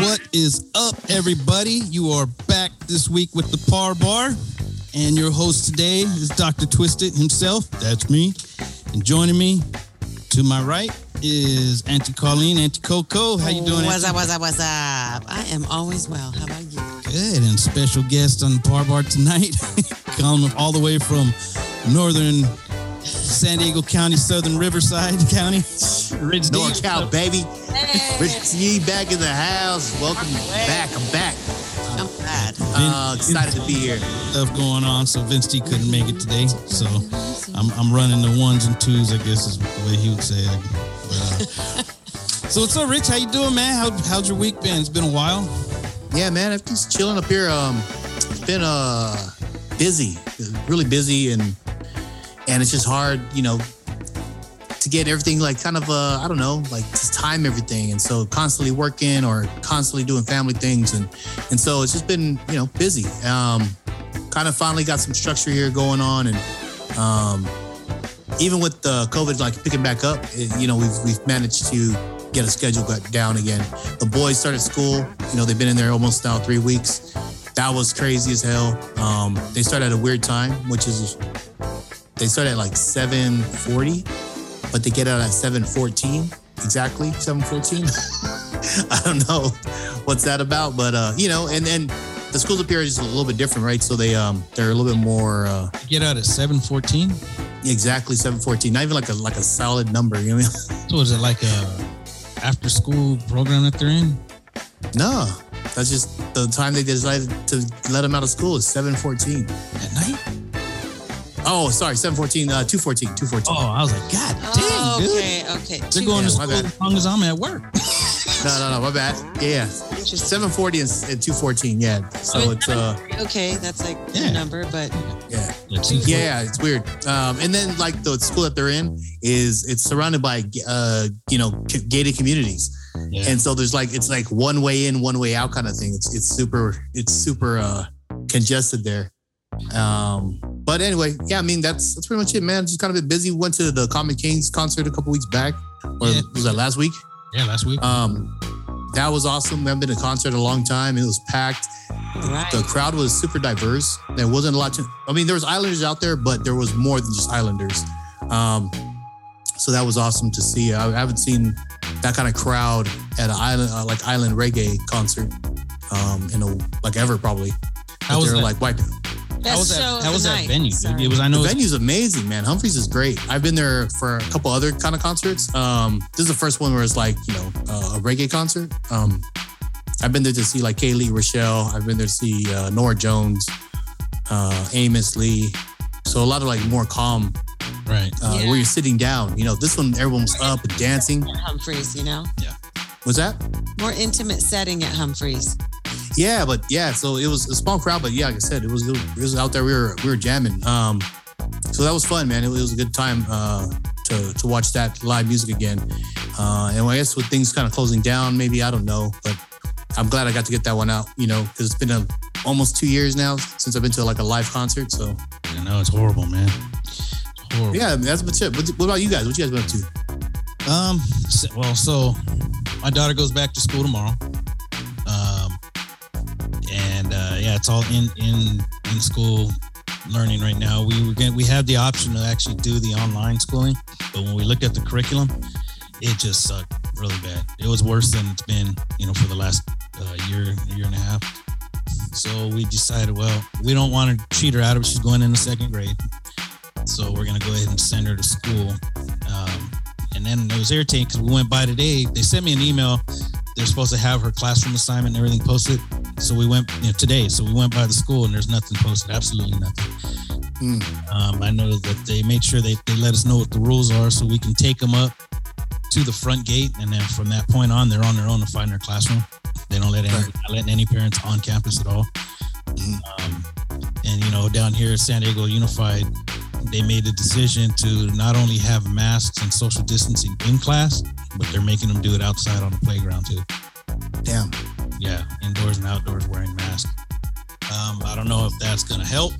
What is up, everybody? You are back this week with the Par Bar, and your host today is Dr. Twisted himself. That's me. And joining me to my right is Auntie Colleen, Auntie Coco. How you doing? What's up? What's up? What's up? I am always well. How about you? Good. And special guest on the Par Bar tonight, coming all the way from northern San Diego County, southern Riverside County, Ridge NorCal, baby. Hey. Rich Yee back in the house. Welcome back. I'm back. I'm glad. Excited to be here. Stuff going on, so Vince D couldn't make it today. So I'm running the ones and twos, I guess is the way he would say it. But, so what's up, Rich? How you doing, man? How's your week been? It's been a while. Yeah, man. I'm just chilling up here. It's been busy, really busy, and it's just hard, you know, to get everything like kind of, I don't know, like just time everything. And so constantly working or constantly doing family things. And so it's just been, you know, busy. Kind of finally got some structure here going on. And even with the COVID, like picking back up, you know, we've managed to get a schedule down again. The boys started school. You know, they've been in there almost now 3 weeks. That was crazy as hell. They started at a weird time, which is... They start at like 7:40, but they get out at 7:14. Exactly, 7:14. I don't know what's that about, but you know, and then the schools up here is a little bit different, right? So they're a little bit more. Get out at 7:14. Exactly, 7:14. Not even like a solid number. You know what I mean? So is it like a after school program that they're in? No, that's just the time they decided to let them out of school is 7:14 at night. Oh, sorry, 7:14, 2:14, 2:14. Oh, I was like, God dang, okay, dude. Okay. They're going to school as long as I'm at work. No, my bad. Yeah, 7:40 and 2:14, yeah. So it's... okay, that's like a number, but... Yeah, it's weird. And then, like, the school that they're in is, it's surrounded by, you know, gated communities. Yeah. And so there's like, it's like one way in, one way out kind of thing. It's super congested there. But anyway, yeah, I mean, that's pretty much it, man. Just kind of been busy. Went to the Common Kings concert a couple weeks back. Or was that last week? Yeah, last week. That was awesome. I haven't been to a concert in a long time. It was packed. Right. The crowd was super diverse. There wasn't a lot to... I mean, there was Islanders out there, but there was more than just Islanders. So that was awesome to see. I haven't seen that kind of crowd at an island, like Island Reggae concert, like ever probably. But they were like wiping. How was that venue, dude? The venue's amazing, man. Humphreys is great. I've been there for a couple other kind of concerts. This is the first one where it's like, you know, a reggae concert. I've been there to see like Kaylee Rochelle. I've been there to see Nora Jones, Amos Lee. So a lot of like more calm, right? Where you're sitting down. You know, this one everyone was up and dancing. At Humphreys, you know. Yeah. What's that? More intimate setting at Humphreys. Yeah, but yeah, so it was a small crowd, but yeah, like I said, it was out there. We were jamming. So that was fun, man. It was a good time to watch that live music again. And I guess with things kind of closing down, maybe I don't know, but I'm glad I got to get that one out. You know, because it's been almost 2 years now since I've been to like a live concert. So I know it's horrible, man. It's horrible. Yeah, that's about it. What about you guys? What you guys been up to? Well, so my daughter goes back to school tomorrow. Yeah, it's all in school learning right now. We have the option to actually do the online schooling, but when we looked at the curriculum, it just sucked really bad. It was worse than it's been, you know, for the last year and a half. So we decided, well, we don't want to cheat her out of it. She's going into second grade, so we're gonna go ahead and send her to school. And then it was irritating because we went by today. They sent me an email. They're supposed to have her classroom assignment and everything posted. So we went today. So we went by the school and there's nothing posted. Absolutely nothing. I know that they made sure they let us know what the rules are so we can take them up to the front gate. And then from that point on, they're on their own to find their classroom. They don't let any parents on campus at all. And, you know, down here at San Diego Unified, they made the decision to not only have masks and social distancing in class, but they're making them do it outside on the playground too. Damn. Yeah, indoors and outdoors wearing masks. I don't know if that's going to help,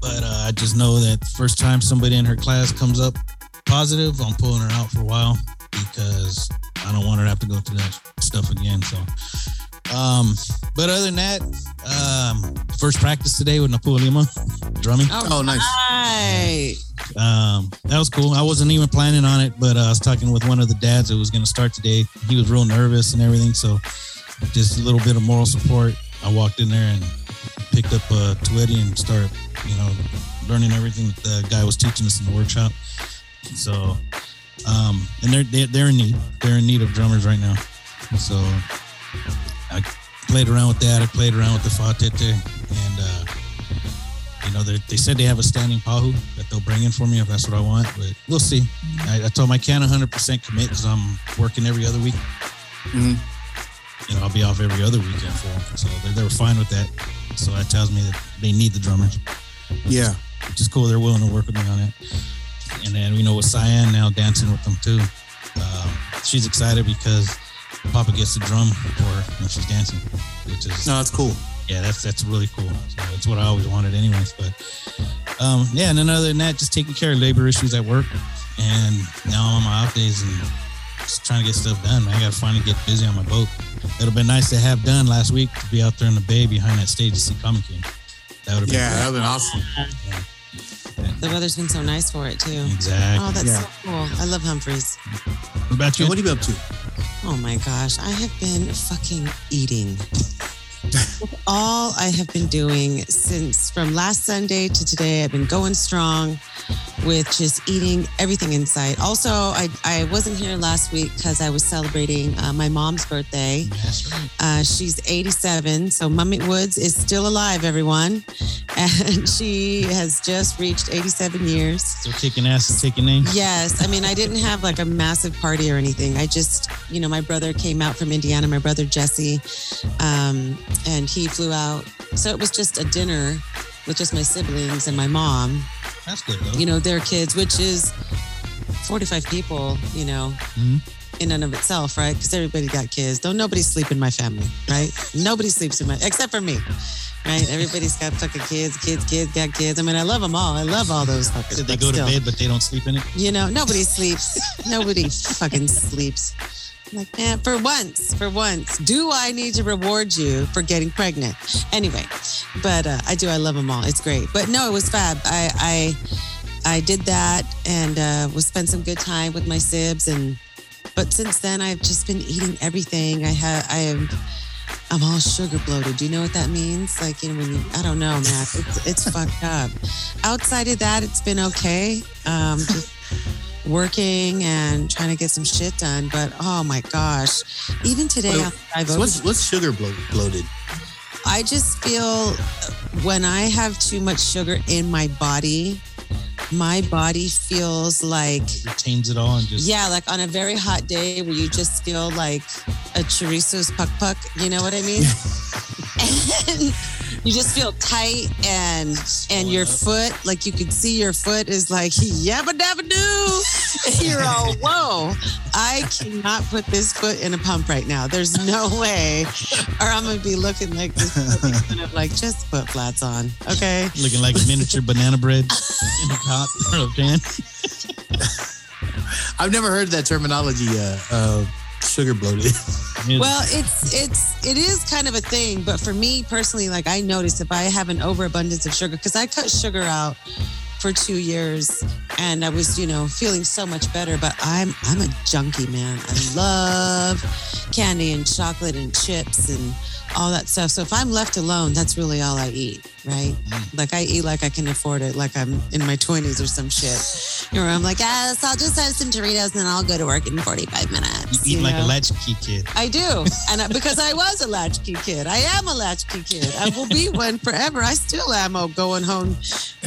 but I just know that first time somebody in her class comes up positive, I'm pulling her out for a while because I don't want her to have to go through that stuff again. So But other than that, first practice today with Napua Lima drumming. Oh, nice. Right. That was cool. I wasn't even planning on it, but I was talking with one of the dads who was going to start today. He was real nervous and everything, so just a little bit of moral support. I walked in there and picked up Tuetti and started, you know, learning everything that the guy was teaching us in the workshop. So, and they're in need. They're in need of drummers right now. So I played around with that. I played around with the fatete, and you know, they said they have a standing pahu that they'll bring in for me if that's what I want. But we'll see. I told them I can't 100% commit because I'm working every other week. Mm-hmm. You know, I'll be off every other weekend for them. So they were fine with that. So that tells me that they need the drummers. Yeah. Which is cool. They're willing to work with me on it. And then, you know, with Cyan now dancing with them too. She's excited because Papa gets the drum for her when she's dancing, which is... No, that's cool. Yeah, that's really cool. So it's what I always wanted anyways. But, yeah, and then other than that, just taking care of labor issues at work. And now I'm on my off days and just trying to get stuff done. I got to finally get busy on my boat. It'll be nice to have done last week to be out there in the bay behind that stage to see Common Kings. That would have been that would have been awesome. Yeah. The weather's been so nice for it too. Exactly. Oh, that's so cool. I love Humphreys. What about you? What have you been up to? Oh my gosh, I have been fucking eating. All I have been doing since from last Sunday to today, I've been going strong with just eating everything in sight. Also, I wasn't here last week because I was celebrating my mom's birthday. That's right. She's 87, so Mummy Woods is still alive, everyone. And she has just reached 87 years. Still kicking ass and taking names. Yes. I mean, I didn't have like a massive party or anything. I just, you know, my brother came out from Indiana, my brother Jesse, and he flew out. So it was just a dinner with just my siblings and my mom. That's good, though. You know, their kids, which is 45 people, you know, in and of itself, right? Because everybody got kids. Don't nobody sleep in my family, right? Nobody sleeps in my, except for me, right? Everybody's got fucking kids got kids. I mean, I love them all. I love all those fuckers. Did they go to bed, but they don't sleep in it? You know, nobody sleeps. Nobody fucking sleeps. I'm like, man, for once, do I need to reward you for getting pregnant? Anyway, but I do. I love them all. It's great. But no, it was fab. I did that and was spent some good time with my sibs. And but since then, I've just been eating everything. I'm all sugar bloated. Do you know what that means? Like, you know, when you, I don't know, Mac. It's fucked up. Outside of that, it's been okay. Just working and trying to get some shit done, but oh my gosh, even today. What's sugar bloated? I just feel when I have too much sugar in my body feels like it retains it all and just like on a very hot day where you just feel like a chorizo's puck, you know what I mean? And you just feel tight and your foot, like you could see your foot is like, yabba dabba doo. You're all, whoa, I cannot put this foot in a pump right now. There's no way. Or I'm going to be looking like this, kind of like just put flats on. Okay. Looking like miniature banana bread in a pot or a pan. I've never heard that terminology, sugar bloated. Well, it is kind of a thing, but for me personally, like I notice if I have an overabundance of sugar, because I cut sugar out for 2 years and I was, you know, feeling so much better, but I'm a junkie, man. I love candy and chocolate and chips and all that stuff. So if I'm left alone, that's really all I eat, right? Like I eat like I can afford it, like I'm in my 20s or some shit. You know, I'm like, yes, I'll just have some Doritos and then I'll go to work in 45 minutes. You eat like a latchkey kid. I do. And because I was a latchkey kid. I am a latchkey kid. I will be one forever. I still am going home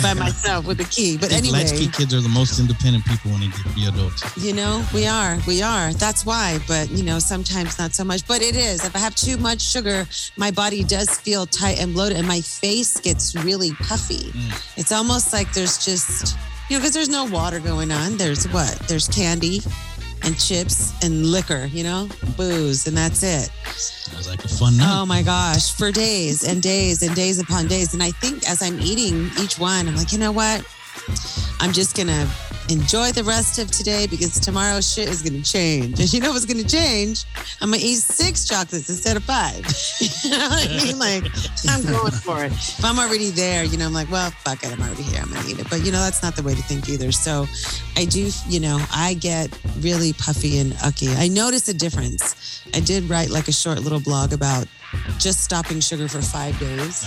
by myself with a key. But anyway. Latchkey kids are the most independent people when they get to be adults. You know, we are. That's why. But, you know, sometimes not so much. But it is. If I have too much sugar, my body does feel tight and bloated and my face gets really puffy. It's almost like there's just, you know, because there's no water going on. There's candy and chips and liquor, you know, booze, and that's it. Sounds like a fun night. Oh my gosh, for days and days and days upon days. And I think as I'm eating each one, I'm like, you know what, I'm just gonna enjoy the rest of today because tomorrow's shit is going to change. And you know what's going to change? I'm going to eat 6 chocolates instead of 5. You know what I mean? Like, I'm going for it. If I'm already there, you know, I'm like, well, fuck it. I'm already here. I'm going to eat it. But, you know, that's not the way to think either. So I do, you know, I get really puffy and ucky. I notice a difference. I did write like a short little blog about just stopping sugar for 5 days,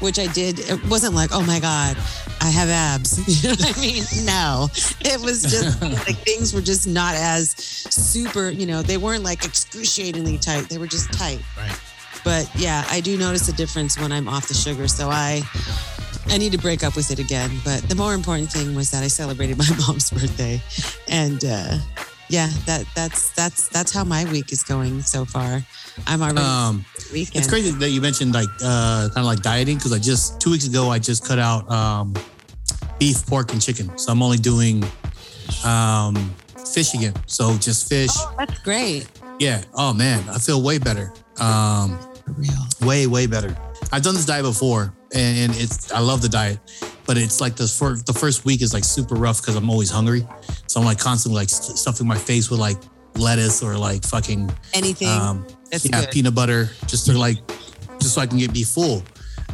which I did. It wasn't like, oh my God, I have abs. You know what I mean? No, it was just like things were just not as super, you know, they weren't like excruciatingly tight. They were just tight. Right. But yeah, I do notice a difference when I'm off the sugar. So I need to break up with it again. But the more important thing was that I celebrated my mom's birthday and, yeah, that's how my week is going so far. I'm already weekend. It's crazy that you mentioned like kind of like dieting because I just 2 weeks ago I just cut out beef, pork, and chicken. So I'm only doing fish again. So just fish. Oh, that's great. Yeah. Oh man, I feel way better. For real. Way better. I've done this diet before, and it's I love the diet. But it's like the first week is like super rough because I'm always hungry. So I'm like constantly like stuffing my face with like lettuce or like fucking anything. That's good. Peanut butter just to like, just so I can get be full.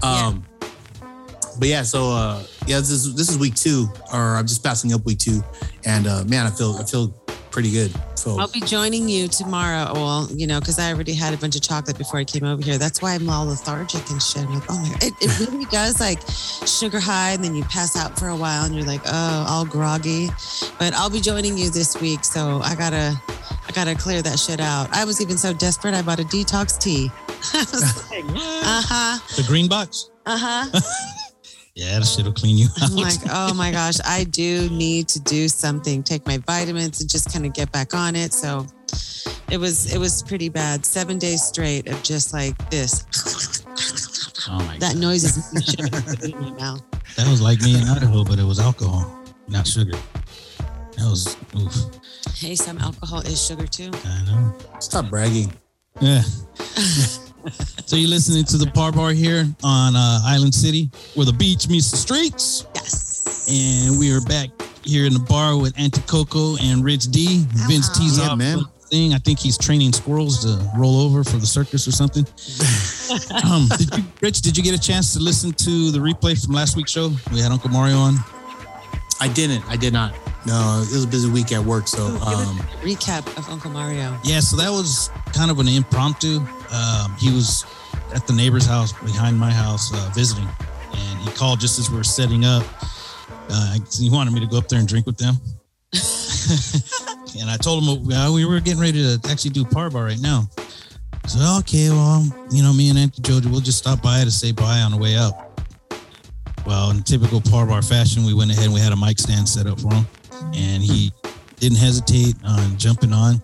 But yeah, so this is week 2 or I'm just passing up week 2. And man, I feel pretty good. So I'll be joining you tomorrow. Well, you know, because I already had a bunch of chocolate before I came over here. That's why I'm all lethargic and shit. I'm like, oh my God. It really does like sugar high and then you pass out for a while and you're like, oh, all groggy. But I'll be joining you this week. So I gotta clear that shit out. I was even so desperate. I bought a detox tea. I was like, the green box. Yeah, that shit'll clean you out. I'm like, oh my gosh, I do need to do something. Take my vitamins and just kind of get back on it. So it was pretty bad. 7 days straight of just like this. Oh my God. That noise is in my mouth. That was like me in Idaho, but it was alcohol, not sugar. That was oof. Hey, some alcohol is sugar too. I know. Stop bragging. Yeah. So you're listening to the Par Bar here on Island City, where the beach meets the streets. Yes. And we are back here in the bar with Auntie Coco and Rich D. Hello. Vince tees up the thing. I think he's training squirrels to roll over for the circus or something. Rich, did you get a chance to listen to the replay from last week's show? We had Uncle Mario on. I did not. No, it was a busy week at work. So recap of Uncle Mario. Yeah, so that was kind of an impromptu. He was at the neighbor's house behind my house visiting, and he called just as we were setting up. He wanted me to go up there and drink with them. And I told him we were getting ready to actually do Par Bar right now. So okay, well, you know, me and Auntie Jojo, we'll just stop by to say bye on the way up. Well, in typical Par Bar fashion, we went ahead and we had a mic stand set up for him. And he didn't hesitate on jumping on.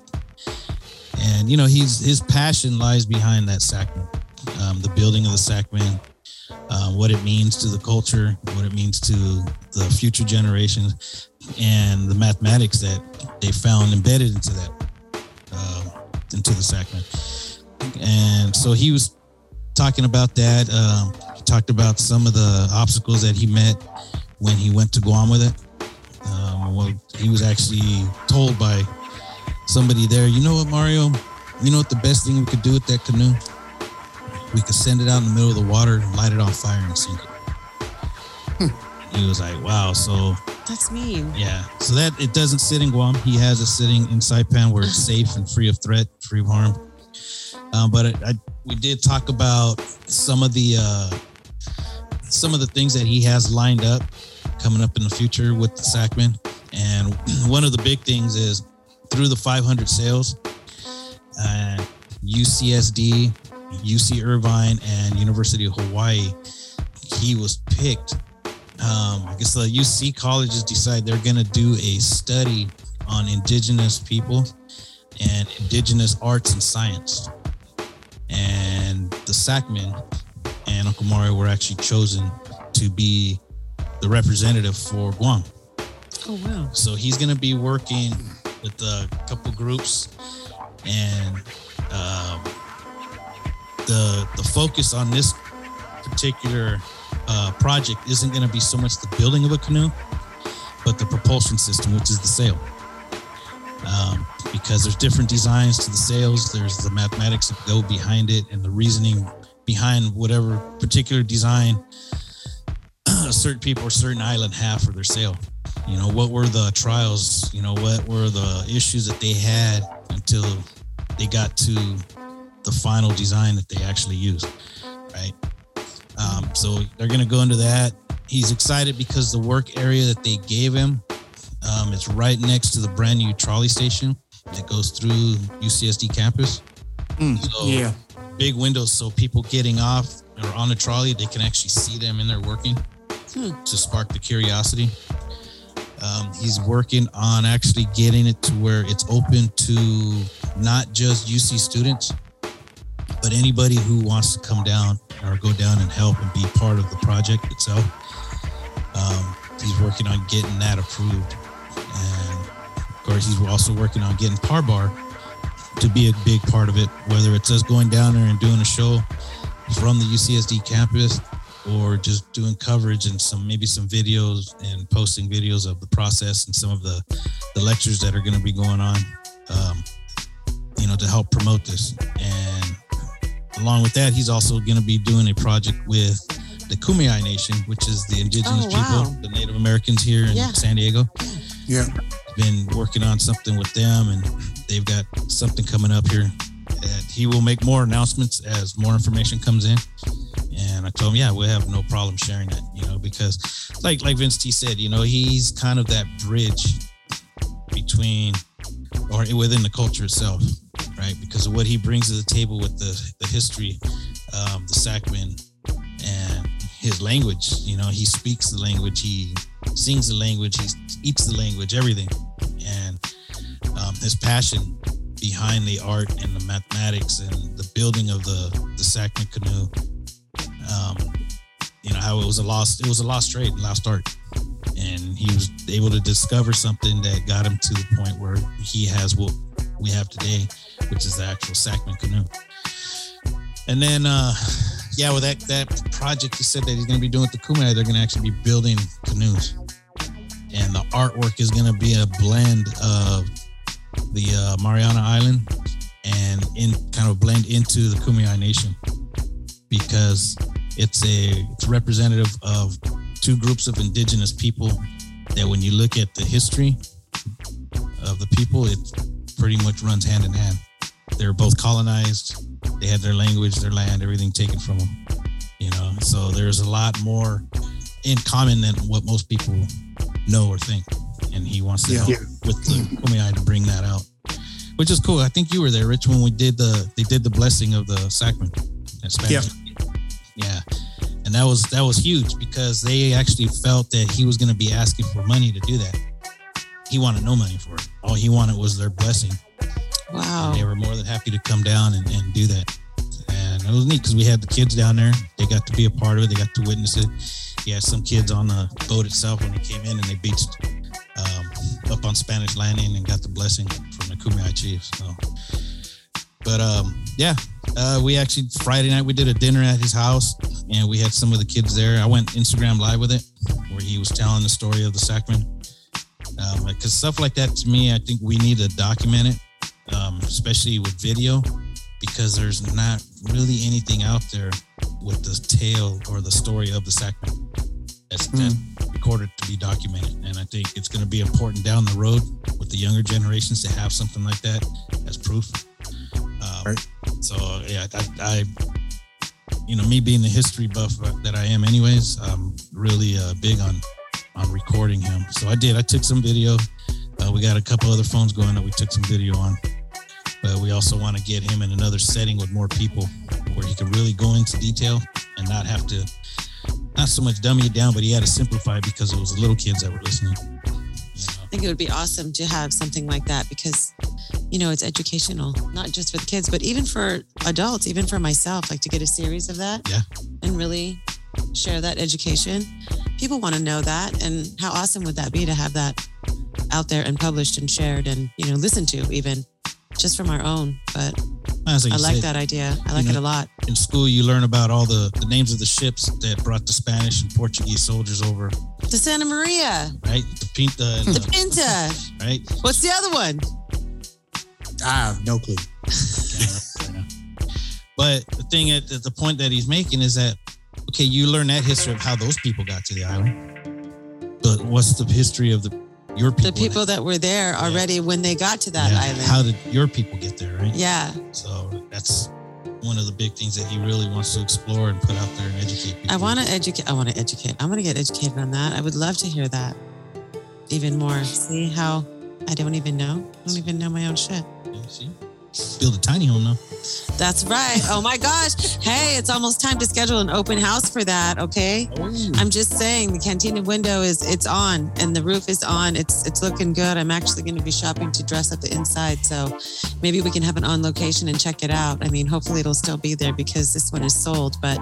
And, you know, his passion lies behind that Sakman, the building of the Sakman, what it means to the culture, what it means to the future generations, and the mathematics that they found embedded into that, into the Sakman. And so he was talking about that. He talked about some of the obstacles that he met when he went to Guam with it. Well, he was actually told by somebody there, you know what, Mario? You know what the best thing we could do with that canoe? We could send it out in the middle of the water, light it on fire, and sink it. He was like, wow. So that's mean. Yeah. So that it doesn't sit in Guam. He has it sitting in Saipan where it's safe and free of threat, free of harm. But we did talk about some of the things that he has lined up coming up in the future with the Sakman. And one of the big things is through the 500 sales, UCSD, UC Irvine, and University of Hawaii, he was picked. I guess the UC colleges decide they're going to do a study on indigenous people and indigenous arts and science. And the Sakman and Uncle Mario were actually chosen to be the representative for Guam. Oh, wow. So he's going to be working with a couple groups, and the focus on this particular project isn't going to be so much the building of a canoe, but the propulsion system, which is the sail. Because there's different designs to the sails, there's the mathematics that go behind it and the reasoning behind whatever particular design certain people or certain island have for their sail. You know, what were the trials? You know, what were the issues that they had until they got to the final design that they actually used, right? So they're going to go into that. He's excited because the work area that they gave him, it's right next to the brand new trolley station that goes through UCSD campus. Big windows, so people getting off or on the trolley, they can actually see them in there working to spark the curiosity. He's working on actually getting it to where it's open to not just UC students, but anybody who wants to come down or go down and help and be part of the project itself. He's working on getting that approved. And of course, he's also working on getting PARBAR to be a big part of it, whether it's us going down there and doing a show from the UCSD campus, or just doing coverage and maybe some videos and posting videos of the process and some of the lectures that are going to be going on, to help promote this. And along with that, he's also going to be doing a project with the Kumeyaay Nation, which is the indigenous people, the Native Americans here in San Diego. Yeah. Been working on something with them, and they've got something coming up here. And he will make more announcements as more information comes in. And I told him, we'll have no problem sharing it, because like Vince T said, he's kind of that bridge between or within the culture itself, right? Because of what he brings to the table with the history, the Sakman and his language. He speaks the language, he sings the language, he eats the language, everything. And his passion behind the art and the mathematics and the building of the Sakman canoe, how it was a lost trade and lost art, and he was able to discover something that got him to the point where he has what we have today, which is the actual Sakman canoe. And then with that project, he said that he's going to be doing with the Kumeyaay, they're going to actually be building canoes, and the artwork is going to be a blend of the Mariana Island and blend into the Kumeyaay Nation, because it's representative of two groups of indigenous people that, when you look at the history of the people, it pretty much runs hand in hand. They're both colonized. They had their language, their land, everything taken from them, so there's a lot more in common than what most people know or think. And he wants to help with the Kumeyaay to bring that out, which is cool. I think you were there, Rich, when we did they did the blessing of the Sakman in Spanish. Yeah. And that was huge, because they actually felt that he was going to be asking for money to do that. He wanted no money for it. All he wanted was their blessing. Wow. And they were more than happy to come down and do that. And it was neat because we had the kids down there. They got to be a part of it. They got to witness it. He had some kids on the boat itself when they came in, and they beached up on Spanish Landing and got the blessing from the Kumeyaay chiefs. We actually, Friday night, we did a dinner at his house, and we had some of the kids there. I went Instagram live with it, where he was telling the story of the Sakman. Because stuff like that, to me, I think we need to document it, especially with video, because there's not really anything out there with the tale or the story of the Sakman that's recorded to be documented. And I think it's going to be important down the road with the younger generations to have something like that as proof. Right. So I me being the history buff that I am anyways, I'm really big on recording him. So I took some video. We got a couple other phones going that we took some video on, but we also want to get him in another setting with more people where he can really go into detail and not have to, not so much dummy it down, but he had to simplify it because it was the little kids that were listening. I think it would be awesome to have something like that, because it's educational, not just for the kids, but even for adults, even for myself, like to get a series of that and really share that education. People want to know that, and how awesome would that be to have that out there and published and shared and listened to, even just from our own. But I like that idea. I like it a lot. In school, you learn about all the names of the ships that brought the Spanish and Portuguese soldiers over. The Santa Maria. Right? The Pinta. And the Pinta. Right? What's the other one? I have no clue. But the thing at the point that he's making is that, okay, you learn that history of how those people got to the island. But what's the history of your people? The people that were there already when they got to that island. How did your people get there, right? Yeah. So that's one of the big things that he really wants to explore and put out there and educate people. I want to educate. I'm going to get educated on that. I would love to hear that even more. See how I don't even know. I don't even know my own shit. Yeah, see? Build a tiny home now. That's right. Oh my gosh. Hey, it's almost time to schedule an open house for that. Okay. Ooh. I'm just saying the cantina window it's on and the roof is on. It's looking good. I'm actually going to be shopping to dress up the inside. So maybe we can have an on location and check it out. I mean, hopefully it'll still be there because this one is sold, but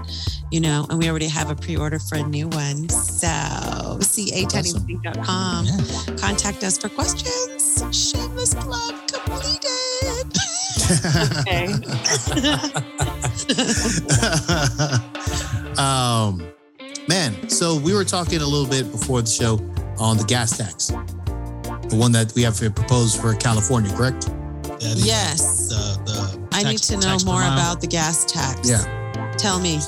and we already have a pre-order for a new one. So catiny.com. Yeah. Contact us for questions. Shameless plug completed. Okay. So we were talking a little bit before the show on the gas tax, the one that we have proposed for California, correct? Yes. I need to know more about the gas tax. Yeah. Tell me.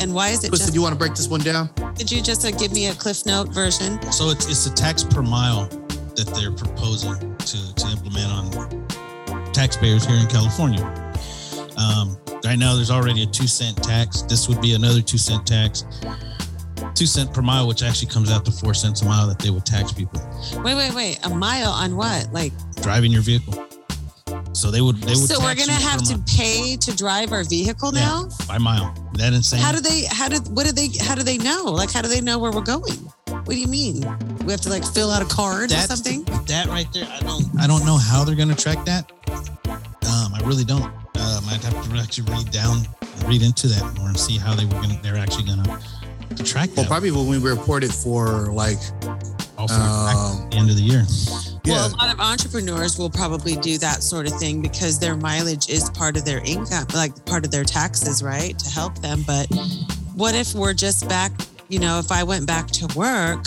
And why is it? Krista, do you want to break this one down? Could you just give me a Cliff Note version? So it's a tax per mile that they're proposing to implement on taxpayers here in California. Right now, there's already a 2 cent tax. This would be another 2 cent tax, 2 cent per mile, which actually comes out to 4 cents a mile that they would tax people. Wait, a mile on what? Like driving your vehicle. So they would. So we're gonna have to pay to drive our vehicle now? Yeah, by mile. Isn't that insane? How do they know? Like, how do they know where we're going? What do you mean? We have to fill out a card or something? That right there, I don't know how they're gonna track that. I really don't. I'd have to actually read into that more and see how they're actually gonna track that. Well, probably when we report it for at the end of the year. Yeah. Well, a lot of entrepreneurs will probably do that sort of thing because their mileage is part of their income, part of their taxes, right? To help them. But what if we're just back? If I went back to work,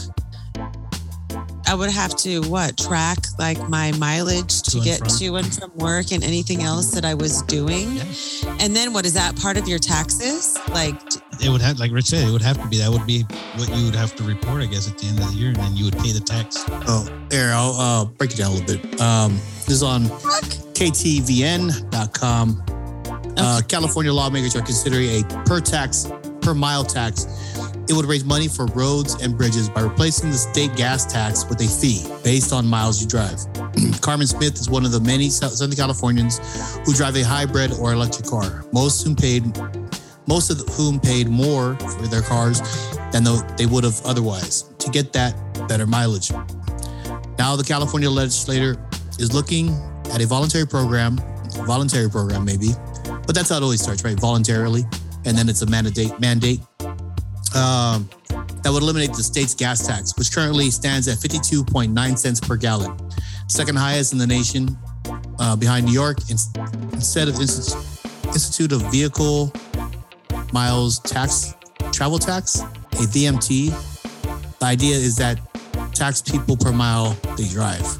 I would have to track my mileage to get to and from work and anything else that I was doing. Yeah. And then what is that part of your taxes? It would have, like Rich said, it would have to be, that would be what you would have to report, I guess, at the end of the year. And then you would pay the tax. Oh, there, I'll break it down a little bit. This is on ktvn.com. Okay. California lawmakers are considering a per mile tax. It would raise money for roads and bridges by replacing the state gas tax with a fee based on miles you drive. Carmen Smith is one of the many Southern Californians who drive a hybrid or electric car, most of whom paid more for their cars than they would have otherwise to get that better mileage. Now the California legislature is looking at a voluntary program maybe, but that's how it always starts, right? Voluntarily, and then it's a mandate. That would eliminate the state's gas tax, which currently stands at 52.9 cents per gallon, second highest in the nation, behind New York. Instead of Institute of Vehicle Miles Travel Tax, a VMT, the idea is that tax people per mile they drive.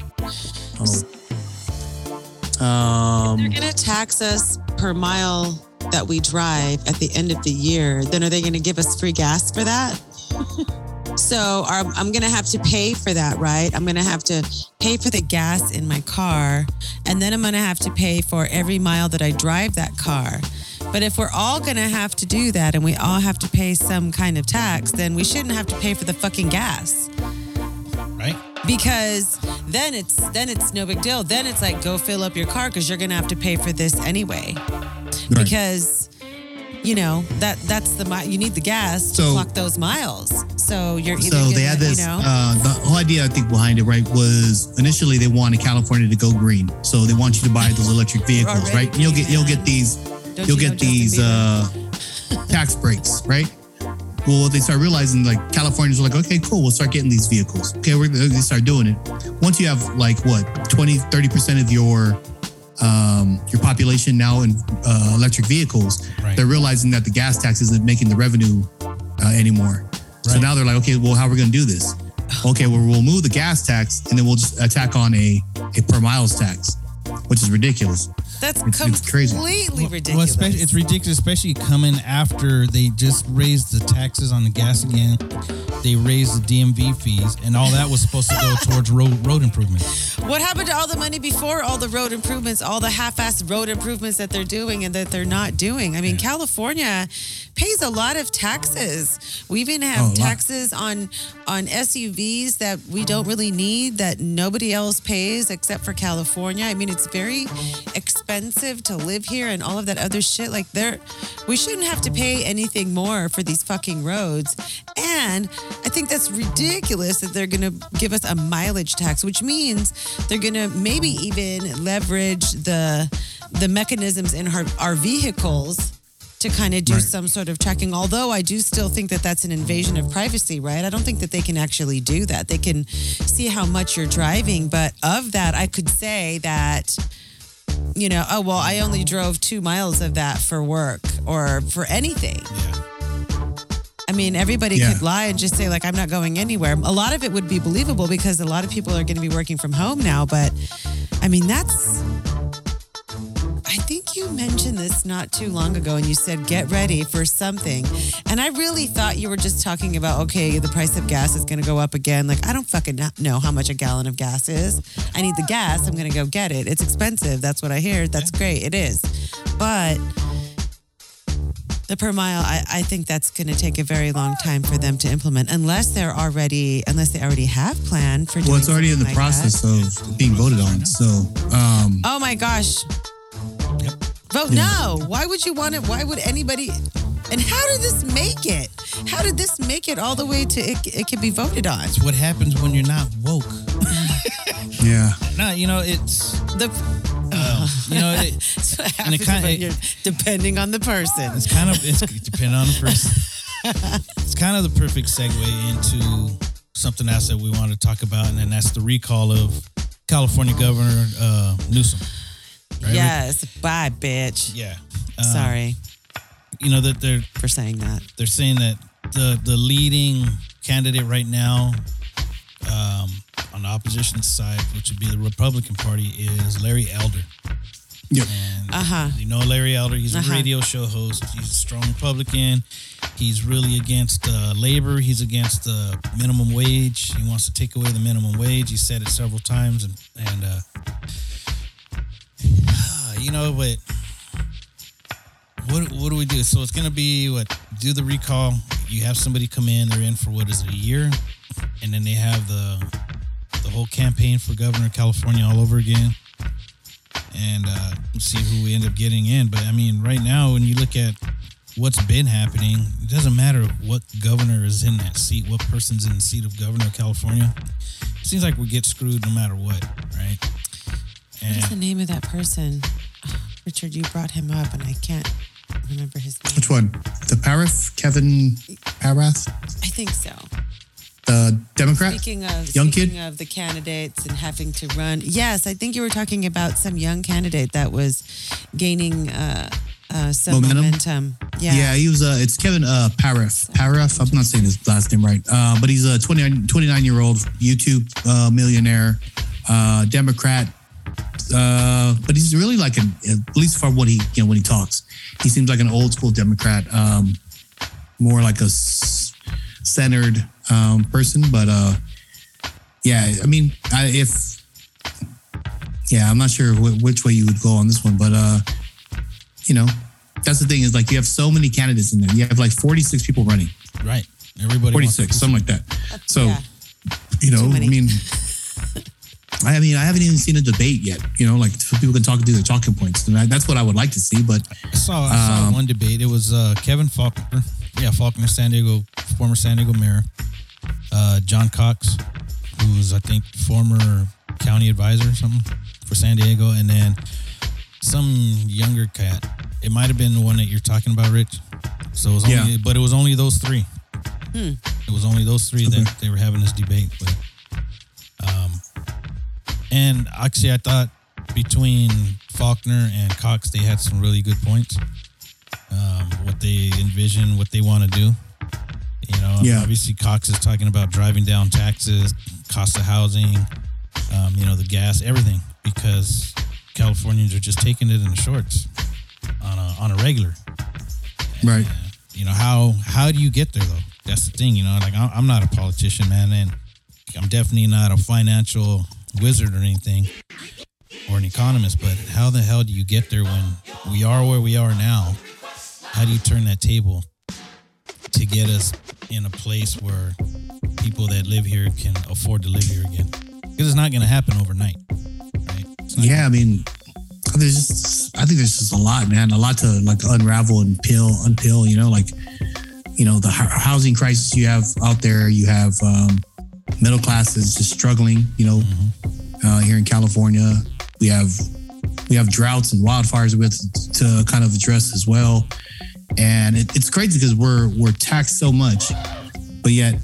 They're going to tax us per mile that we drive at the end of the year, then are they going to give us free gas for that? So I'm going to have to pay for that, right? I'm going to have to pay for the gas in my car, and then I'm going to have to pay for every mile that I drive that car. But if we're all going to have to do that and we all have to pay some kind of tax, then we shouldn't have to pay for the fucking gas. Right? Because then it's no big deal. Then it's go fill up your car because you're going to have to pay for this anyway. Right. Because, that's the mile. You need the gas to clock those miles. So you're either they had this. The whole idea I think behind it, right, was initially they wanted California to go green, so they want you to buy those electric vehicles, right? And you'll get these tax breaks, right? Well, they start realizing Californians were okay, cool, we'll start getting these vehicles. Okay, they start doing it. Once you have 20-30% of your your population now in electric vehicles, right. They're realizing that the gas tax isn't making the revenue anymore. Right. So now they're like, okay, well, how are we going to do this? Okay, well, we'll move the gas tax and then we'll just attack on a per miles tax, which is ridiculous. That's completely ridiculous. Well, it's ridiculous, especially coming after they just raised the taxes on the gas again. They raised the DMV fees, and all that was supposed to go towards road improvements. What happened to all the money before all the road improvements, all the half-assed road improvements that they're doing and that they're not doing? I mean, yeah. California pays a lot of taxes. We even have taxes on SUVs that we don't really need, that nobody else pays except for California. I mean, it's very expensive to live here and all of that other shit. Like, we shouldn't have to pay anything more for these fucking roads. And I think that's ridiculous that they're going to give us a mileage tax, which means they're going to maybe even leverage the mechanisms in our vehicles to kind of do some sort of tracking. Although I do still think that that's an invasion of privacy, right? I don't think that they can actually do that. They can see how much you're driving. But of that, I could say that, you know, oh, well, I only drove 2 miles of that for work or for anything. Yeah. I mean, everybody could lie and just say, like, I'm not going anywhere. A lot of it would be believable because a lot of people are going to be working from home now. But, I mean, that's... I think you mentioned this not too long ago and you said, get ready for something. And I really thought you were just talking about, okay, the price of gas is going to go up again. Like, I don't fucking know how much a gallon of gas is. I need the gas. I'm going to go get it. It's expensive. That's what I hear. That's great. It is. But the per mile, I think that's going to take a very long time for them to implement unless they already have planned for doing. Well, it's already in the process of being voted on. So, oh my gosh. Vote no. Why would you want it? Why would anybody? And how did this make it? How did this make it all the way to it can be voted on? It's what happens when you're not woke. Yeah. No, you know, it's... It's what happens when you're depending on the person. It's kind of... It's depending on the person. It's kind of the perfect segue into something else that we want to talk about, and that's the recall of California Governor Newsom. Right? Yes, bye, bitch. Yeah. Sorry. You know that they're for saying that. They're saying that the leading candidate right now, on the opposition side, which would be the Republican Party, is Larry Elder. Yeah. You know Larry Elder, he's a radio show host. He's a strong Republican. He's really against labor. He's against the minimum wage. He wants to take away the minimum wage. He said it several times and you know, but what do we do? So it's going to be do the recall. You have somebody come in. They're in for a year, and then they have the whole campaign for governor of California all over again, and see who we end up getting in. But I mean, right now when you look at what's been happening, it doesn't matter what governor is in that seat, what person's in the seat of governor of California. It seems like we get screwed no matter what, right? And what's the name of that person? Richard, you brought him up, and I can't remember his name. Which one? The Pariff? Kevin Pariff? I think so. The Democrat? Speaking of the candidates and having to run. Yes, I think you were talking about some young candidate that was gaining some momentum. Yeah. Yeah, he was. It's Kevin Pariff. Pariff. I'm not saying his last name right. But he's a 29-year-old YouTube millionaire, Democrat. But he's really like at least for what when he talks, he seems like an old school Democrat, more like a centered person. But I'm not sure which way you would go on this one, but you know, that's the thing is like you have so many candidates in there. You have like 46 people running, right? Everybody, 46, something like that. So you know, I mean. I haven't even seen a debate yet. You know, like people can talk and do their talking points, and that's what I would like to see. But I saw one debate. It was Kevin Faulconer, former San Diego mayor, John Cox, who's I think former county advisor or something for San Diego, and then some younger cat. It might have been the one that you're talking about, Rich. So it was only, but it was only those three. Hmm. It was only those three that they were having this debate, but. And actually, I thought between Faulconer and Cox, they had some really good points. What they envision, what they want to do. You know, yeah. Obviously Cox is talking about driving down taxes, cost of housing, you know, the gas, everything, because Californians are just taking it in the shorts on a regular. Right. And, you know, how do you get there, though? That's the thing, you know, like I'm not a politician, man, and I'm definitely not a financial wizard or anything or an economist, but how the hell do you get there when we are where we are now? How do you turn that table to get us in a place where people that live here can afford to live here again? Because it's not going to happen overnight, right? Yeah, I mean, I think there's just a lot, man, a lot to like unravel and unpeel, you know, like, you know, the housing crisis you have out there, you have middle classes just struggling, you know, mm-hmm. Here in California, we have droughts and wildfires we have to kind of address as well. And it's crazy because we're taxed so much, but yet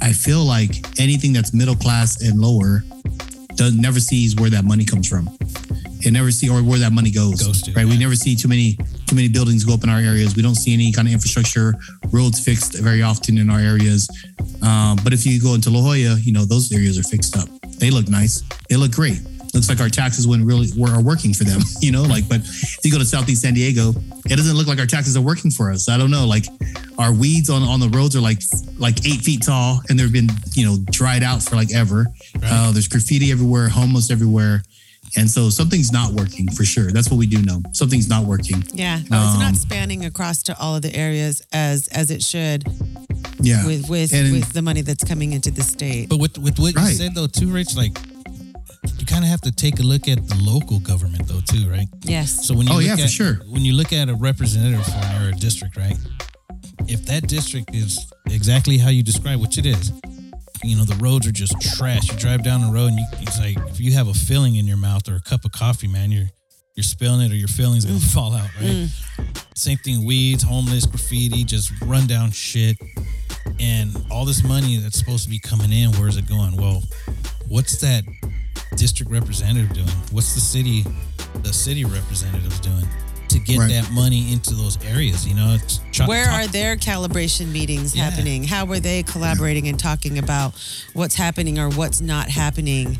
I feel like anything that's middle class and lower never sees where that money comes from. It never see or where that money goes to, right? Yeah. We never see too many buildings go up in our areas. We don't see any kind of infrastructure, roads fixed very often in our areas. But if you go into La Jolla, you know, those areas are fixed up. They look nice. They look great. Looks like our taxes are working for them, you know, like, but if you go to Southeast San Diego, it doesn't look like our taxes are working for us. I don't know. Like our weeds on the roads are like 8 feet tall and they've been, you know, dried out for like ever. Right. There's graffiti everywhere, homeless everywhere. And so something's not working for sure. That's what we do know. Something's not working. Yeah. No, it's not spanning across to all of the areas as it should. Yeah. With the money that's coming into the state. But with what you said though too, Rich, like, you kind of have to take a look at the local government, though, too, right? Yes. So when you when you look at a representative for an area district, right? If that district is exactly how you describe, which it is, you know, the roads are just trash. You drive down the road, and it's like if you have a filling in your mouth or a cup of coffee, man, you're spilling it, or your filling's gonna fall out, right? Same thing: weeds, homeless, graffiti, just rundown shit, and all this money that's supposed to be coming in, where's it going? Well, what's that district representative doing? What's the city representatives doing to get that money into those areas? You know, it's where are their calibration meetings happening? How are they collaborating and talking about what's happening or what's not happening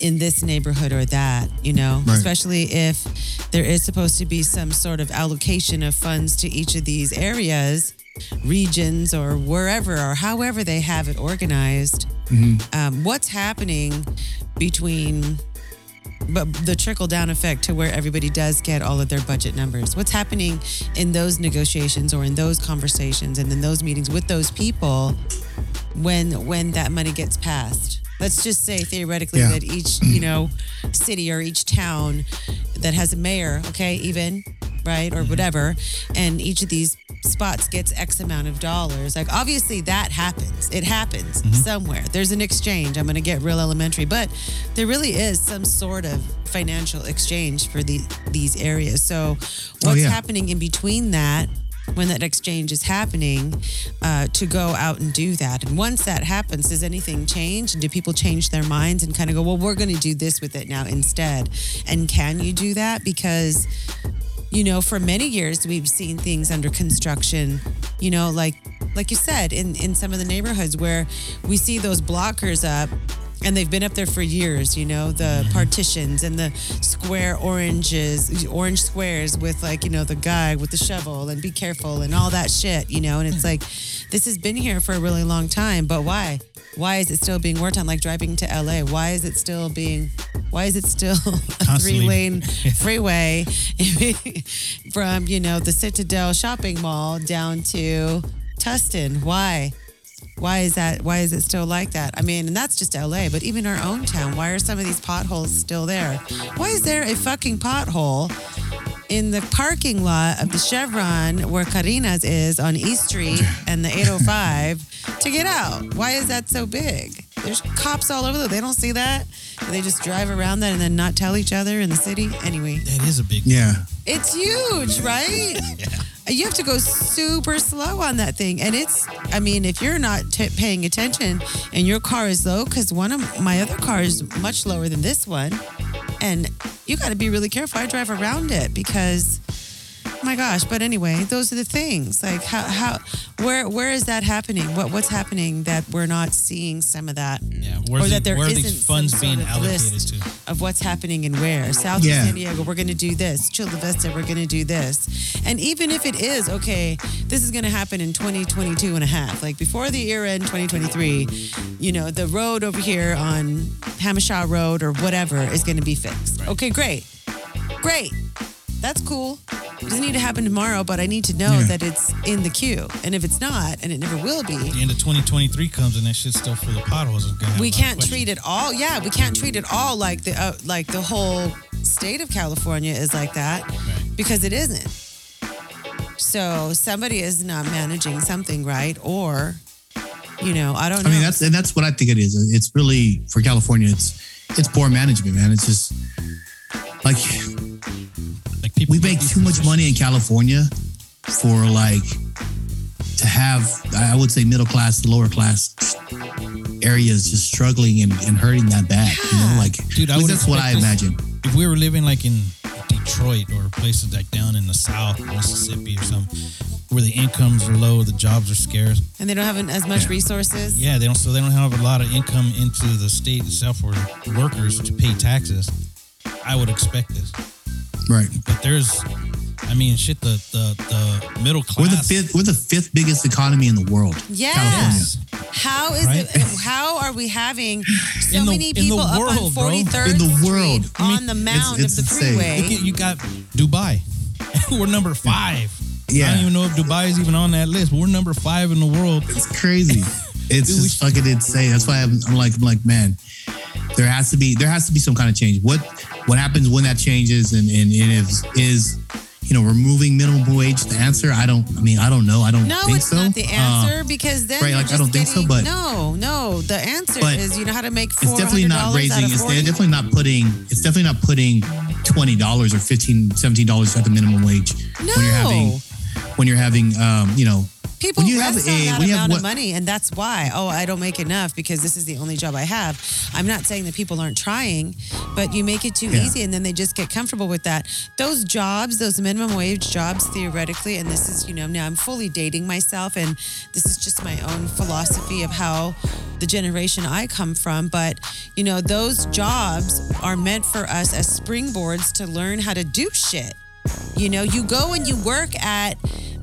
in this neighborhood or that, you know, especially if there is supposed to be some sort of allocation of funds to each of these areas, regions, or wherever, or however they have it organized. Mm-hmm. What's happening between, but the trickle down effect to where everybody does get all of their budget numbers. What's happening in those negotiations or in those conversations and in those meetings with those people when that money gets passed? Let's just say theoretically that each, you know, city or each town that has a mayor, okay, even, right, or whatever, and each of these spots gets X amount of dollars. Like, obviously that happens. It happens somewhere. There's an exchange. I'm going to get real elementary, but there really is some sort of financial exchange for these areas. So what's happening in between that, when that exchange is happening, to go out and do that. And once that happens, does anything change? Do people change their minds and kind of go, well, we're going to do this with it now instead? And can you do that? Because, you know, for many years, we've seen things under construction, you know, like you said, in some of the neighborhoods where we see those blockers up. And they've been up there for years, you know, the partitions and the orange squares with, like, you know, the guy with the shovel and be careful and all that shit, you know. And it's like, this has been here for a really long time, but why? Why is it still being worked on? Like driving to LA, why is it still a 3-lane freeway from, you know, the Citadel shopping mall down to Tustin? Why? Why is that? Why is it still like that? I mean, and that's just LA, but even our own town, why are some of these potholes still there? Why is there a fucking pothole in the parking lot of the Chevron where Karina's is on East Street and the 805 to get out? Why is that so big? There's cops all over there. They don't see that. They just drive around that and then not tell each other in the city. Anyway. That is a big one. Yeah. It's huge, right? You have to go super slow on that thing. And it's, I mean, if you're not paying attention and your car is low, because one of my other cars is much lower than this one, And you got to be really careful. I drive around it because, oh my gosh. But anyway, those are the things. Like where is that happening? What's happening that we're not seeing some of that? Yeah, where are these funds being allocated to? Of what's happening and where. South of San Diego, we're going to do this. Chula Vista, we're going to do this. And even if it is, okay, this is going to happen in 2022 and a half. Like before the year end 2023, you know, the road over here on Hamishaw Road or whatever is going to be fixed. Right. Okay, great. That's cool. It doesn't need to happen tomorrow, but I need to know that it's in the queue. And if it's not, and it never will be. The end of 2023 comes and that shit's still full of potholes. We can't treat it all. Yeah, we can't treat it all like the whole state of California is like that because it isn't. So somebody is not managing something right or, you know, I don't know. I mean, that's what I think it is. It's really, for California, it's poor management, man. It's just like... We make too much money in California for to have, I would say, middle class, lower class areas just struggling and hurting that bad. You know, dude, that's what I imagine. If we were living in Detroit or places down in the South, Mississippi or something, where the incomes are low, the jobs are scarce, and they don't have as much resources. Yeah, they don't. So they don't have a lot of income into the state itself for workers to pay taxes. I would expect this. Right, but the middle class. We're the fifth biggest economy in the world. Yes. California. How is it? How are we having so many people up on 43rd in the world Street on the mound of the freeway? You got Dubai. We're number 5. Yeah, I don't even know if Dubai is even on that list. But we're number 5 in the world. It's crazy. It's dude, just fucking insane. That's why I'm like, man. There has to be some kind of change. What happens when that changes and is removing minimum wage the answer? I don't know. I don't think so. No, it's not the answer because then the answer is you know how to make $400 it's definitely not putting $20 or $15, $17 at the minimum wage when you're having people rest on that amount of money, and that's why, I don't make enough because this is the only job I have. I'm not saying that people aren't trying, but you make it too easy, and then they just get comfortable with that. Those jobs, those minimum wage jobs, theoretically, and this is, now I'm fully dating myself, and this is just my own philosophy of how the generation I come from, but, those jobs are meant for us as springboards to learn how to do shit. You go and you work at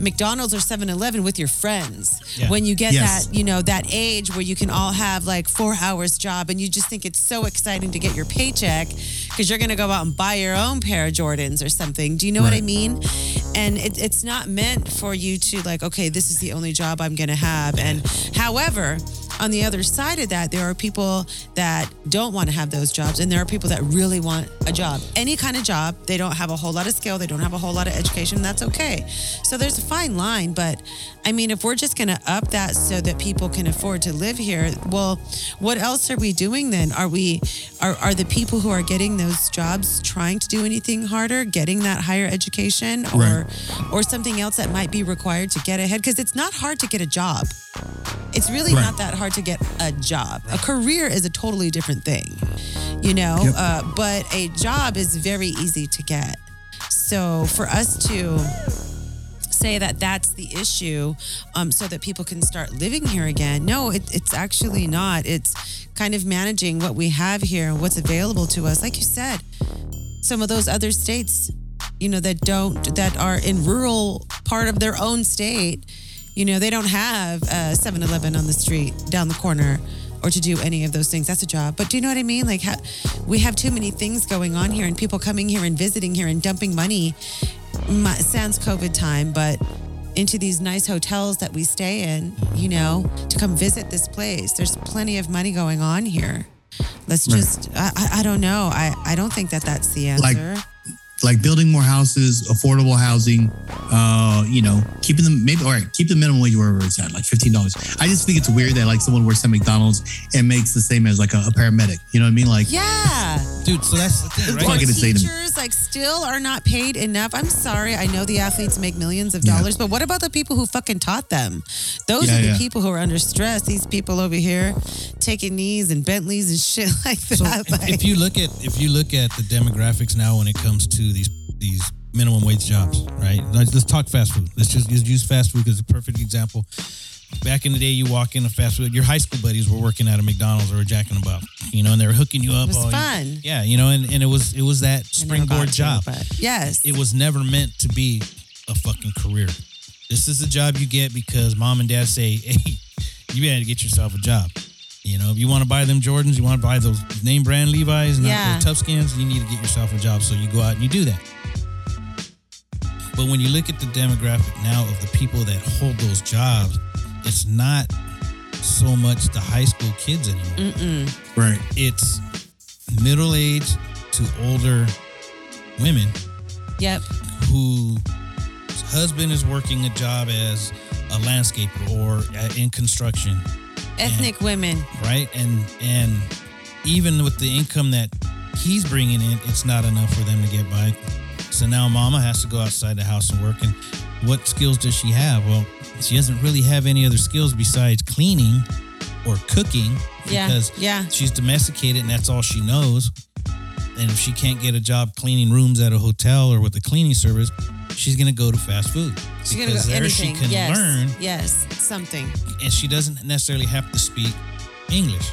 McDonald's or 7-Eleven with your friends when you get that, that age where you can all have 4 hours job and you just think it's so exciting to get your paycheck because you're going to go out and buy your own pair of Jordans or something. Do you know what I mean? And it's not meant for you to this is the only job I'm going to have. And however, on the other side of that, there are people that don't want to have those jobs and there are people that really want a job. Any kind of job, they don't have a whole lot of skill, they don't have a whole lot of education, that's okay. So there's a fine line, but I mean, if we're just going to up that so that people can afford to live here, well, what else are we doing then? Are the people who are getting those jobs trying to do anything harder, getting that higher education or something else that might be required to get ahead? Because it's not hard to get a job. It's really not that hard to get a job. A career is a totally different thing, Yep. But a job is very easy to get. So for us to say that that's the issue, so that people can start living here again, no, it's actually not. It's kind of managing what we have here and what's available to us. Like you said, some of those other states, that are in rural part of their own state. They don't have a 7-Eleven on the street, down the corner, or to do any of those things. That's a job. But do you know what I mean? We have too many things going on here and people coming here and visiting here and dumping money, sans COVID time, but into these nice hotels that we stay in, to come visit this place. There's plenty of money going on here. Let's just, I don't know. I don't think that that's the answer. Like building more houses, affordable housing, keeping them keep the minimum wage wherever it's at, $15. I just think it's weird that someone works at McDonald's and makes the same as a paramedic. You know what I mean? Like, yeah, Dude, so that's the thing, right? Teachers still are not paid enough. I'm sorry. I know the athletes make millions of dollars, but what about the people who fucking taught them? Those are the people who are under stress. These people over here taking knees and Bentleys and shit like that. So if you look at the demographics now when it comes to these minimum wage jobs, right? Let's talk fast food. Let's just use fast food as a perfect example. Back in the day, you walk in a fast food. Your high school buddies were working at a McDonald's or a Jack in the Box, and they were hooking you up. It was fun. And it was that springboard job. Yes. It was never meant to be a fucking career. This is the job you get because mom and dad say, hey, you better get yourself a job. If you want to buy them Jordans, you want to buy those name brand Levi's and not those Toughskins, you need to get yourself a job. So you go out and you do that. But when you look at the demographic now of the people that hold those jobs, it's not so much the high school kids anymore. Mm-mm. Right. It's middle-aged to older women. Yep. Whose husband is working a job as a landscaper or in construction. Ethnic women. Right. And even with the income that he's bringing in, it's not enough for them to get by. So now mama has to go outside the house and work. And what skills does she have? Well, she doesn't really have any other skills besides cleaning or cooking because she's domesticated and that's all she knows. And if she can't get a job cleaning rooms at a hotel or with a cleaning service, she's going to go to fast food. She's going to go there anything. She can learn. Yes, something. And she doesn't necessarily have to speak English.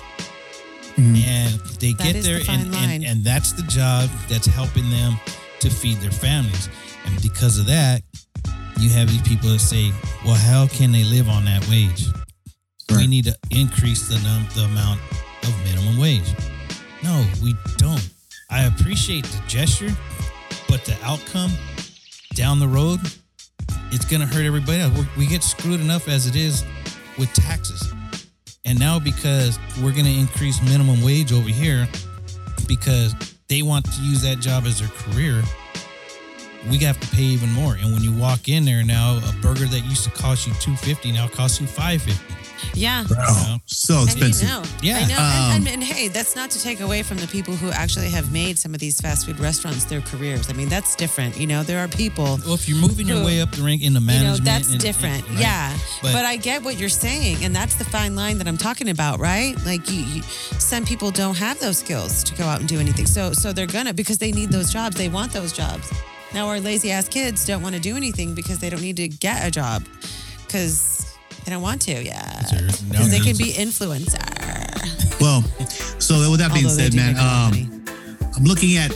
Mm-hmm. And they get there and that's the job that's helping them to feed their families. And because of that, you have these people that say, well, how can they live on that wage? Right. We need to increase the amount of minimum wage. No, we don't. I appreciate the gesture, but the outcome down the road, it's going to hurt everybody else. We get screwed enough as it is with taxes. And now because we're going to increase minimum wage over here because they want to use that job as their career, we have to pay even more. And when you walk in there now, a burger that used to cost you $2.50 now costs you $5.50. Yeah. Bro, so expensive. I know. And hey, that's not to take away from the people who actually have made some of these fast food restaurants their careers. I mean, that's different. There are people. Well, if you're moving your way up the rank in the management. That's different. Right? Yeah. But I get what you're saying. And that's the fine line that I'm talking about, right? Like some people don't have those skills to go out and do anything. So they're going to, because they need those jobs. They want those jobs. Now our lazy-ass kids don't want to do anything because they don't need to get a job because they don't want to, because they can be influencer. Well, so with that being said, man, I'm looking at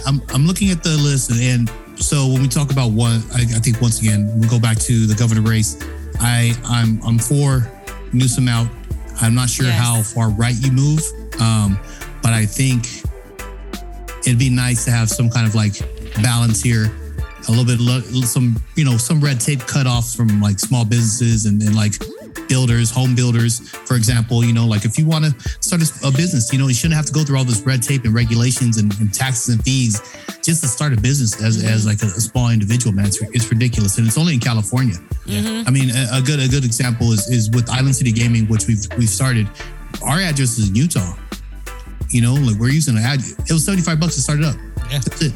the list, and so when we talk about one, I think once again we'll go back to the governor race. I'm for Newsom out. I'm not sure how far right you move, but I think it'd be nice to have some kind of balance here. A little bit, some red tape cut off from small businesses and builders, home builders, for example. If you want to start a business, you shouldn't have to go through all this red tape and regulations and taxes and fees just to start a business as a small individual, man. It's ridiculous, and it's only in California. Yeah. I mean, a good example is with Island City Gaming, which we've started. Our address is in Utah. We're using an ad. It was $75 to start it up. Yeah. That's it.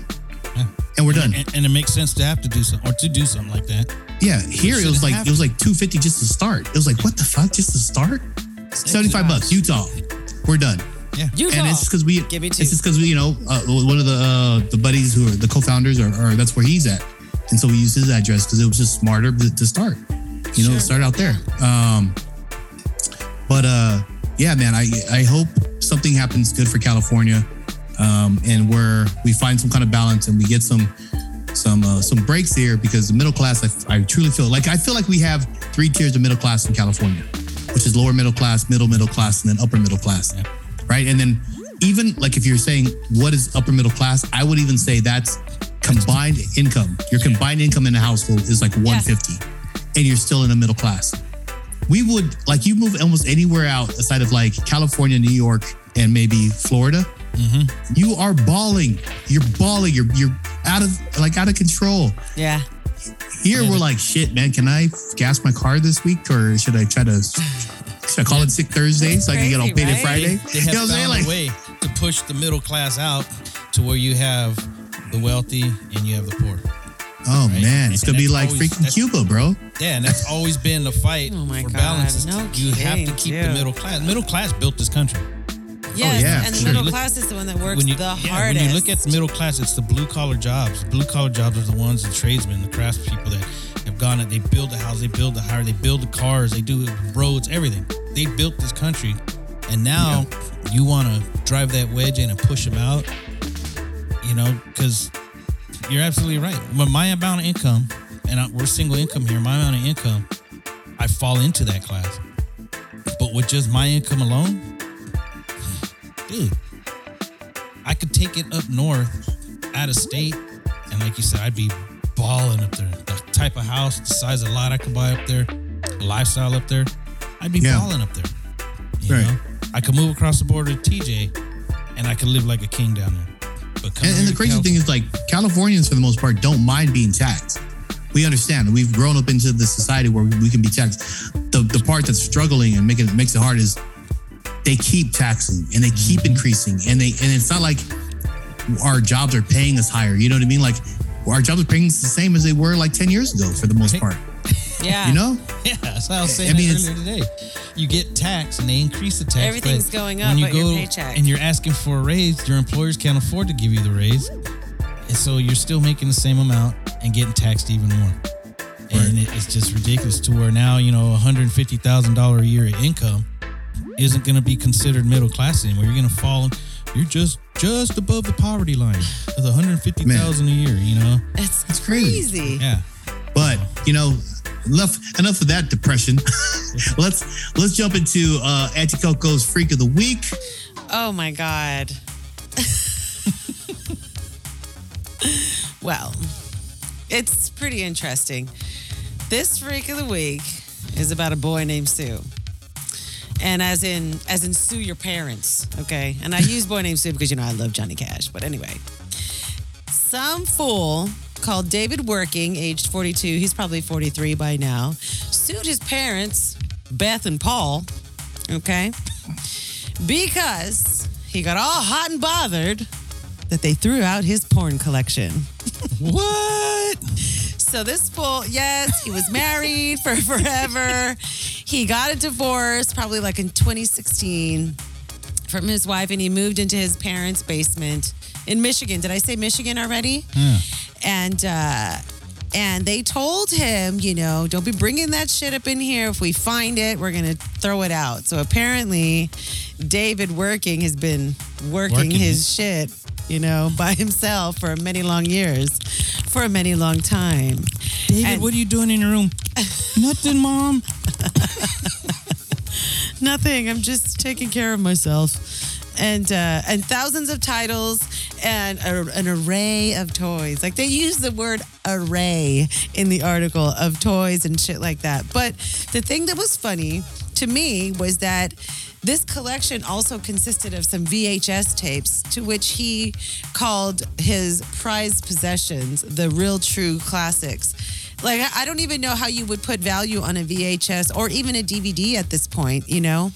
Yeah. And we're done. And it makes sense to have to do something or to do something like that. Yeah, here it was like $250 just to start. It was like, what the fuck, just to start? $75, Utah. We're done. Yeah, Utah. And it's because one of the buddies who are the co-founders or that's where he's at, and so we used his address because it was just smarter to start. Start out there. Yeah, man, I hope something happens good for California. And where we find some kind of balance and we get some breaks here because the middle class, I truly feel like we have three tiers of middle class in California, which is lower middle class, middle class, and then upper middle class, right? And then even if you're saying what is upper middle class, I would even say that's combined income. Your combined income in a household is $150, and you're still in the middle class. We would you move almost anywhere out aside of California, New York, and maybe Florida. Mm-hmm. You are bawling. You're bawling. You're out of control. Yeah. Here we're shit, man. Can I gas my car this week, or should I call it sick Thursday so I can get all paid on Friday? They have found a way. to push the middle class out to where you have the wealthy and you have the poor. Oh, right? Man. It's going to be like freaking Cuba, bro. Yeah, and that's always been the fight for balance. No you have to keep the middle class. The middle class built this country. Yes, oh, yeah, and the middle class is the one that works hardest. When you look at the middle class, it's the blue-collar jobs. The blue-collar jobs are the ones, the tradesmen, the craftspeople that have gone and they build the house, they build the hire, they build the cars, they do roads, everything. They built this country, and now you want to drive that wedge in and push them out, you know, because you're absolutely right. My amount of income, and we're single income here, my amount of income, I fall into that class. But with just my income alone, dude, I could take it up north, out of state, and like you said, I'd be balling up there. The type of house, the size of the lot I could buy up there, the lifestyle up there, I'd be balling up there. You know? I could move across the border to TJ, and I could live like a king down there. But and the crazy thing is, like, Californians, for the most part, don't mind being taxed. We understand. We've grown up into the society where we can be taxed. The part that's struggling and makes it hard is they keep taxing and they keep increasing and it's not like our jobs are paying us higher. You know what I mean? Like our jobs are paying us the same as they were like 10 years ago for the most part. Yeah. You know? Yeah. That's what I was saying earlier today. You get taxed and they increase the tax. Everything's going up but your paycheck. And you're asking for a raise. Your employers can't afford to give you the raise. And so you're still making the same amount and getting taxed even more. Right. And it's just ridiculous to where now, you know, $150,000 a year income isn't going to be considered middle class anymore. You're going to fall. You're just above the poverty line of $150,000 a year. You know, it's crazy. Yeah, but you know, enough of that depression. Let's jump into Auntie Coco's Freak of the Week. Oh my God. Well, it's pretty interesting. This Freak of the Week is about a boy named Sue. And as in sue your parents, okay? And I use boy named Sue because, you know, I love Johnny Cash. But anyway, some fool called David Working, aged 42, he's probably 43 by now, sued his parents, Beth and Paul, okay? Because he got all hot and bothered that they threw out his porn collection. What? So this fool, yes, he was married for forever. He got a divorce probably like in 2016 from his wife, and he moved into his parents' basement in Michigan. Did I say Michigan already? Yeah. And they told him, you know, don't be bringing that shit up in here. If we find it, we're going to throw it out. So apparently David Working has been working his shit, you know, by himself for many long years, for a many long time. David, what are you doing in your room? Nothing, Mom. Nothing. I'm just taking care of myself. And thousands of titles and an array of toys. Like, they use the word array in the article, of toys and shit like that. But the thing that was funny to me was that this collection also consisted of some VHS tapes, to which he called his prized possessions the real true classics. Like, I don't even know how you would put value on a VHS or even a DVD at this point, you know?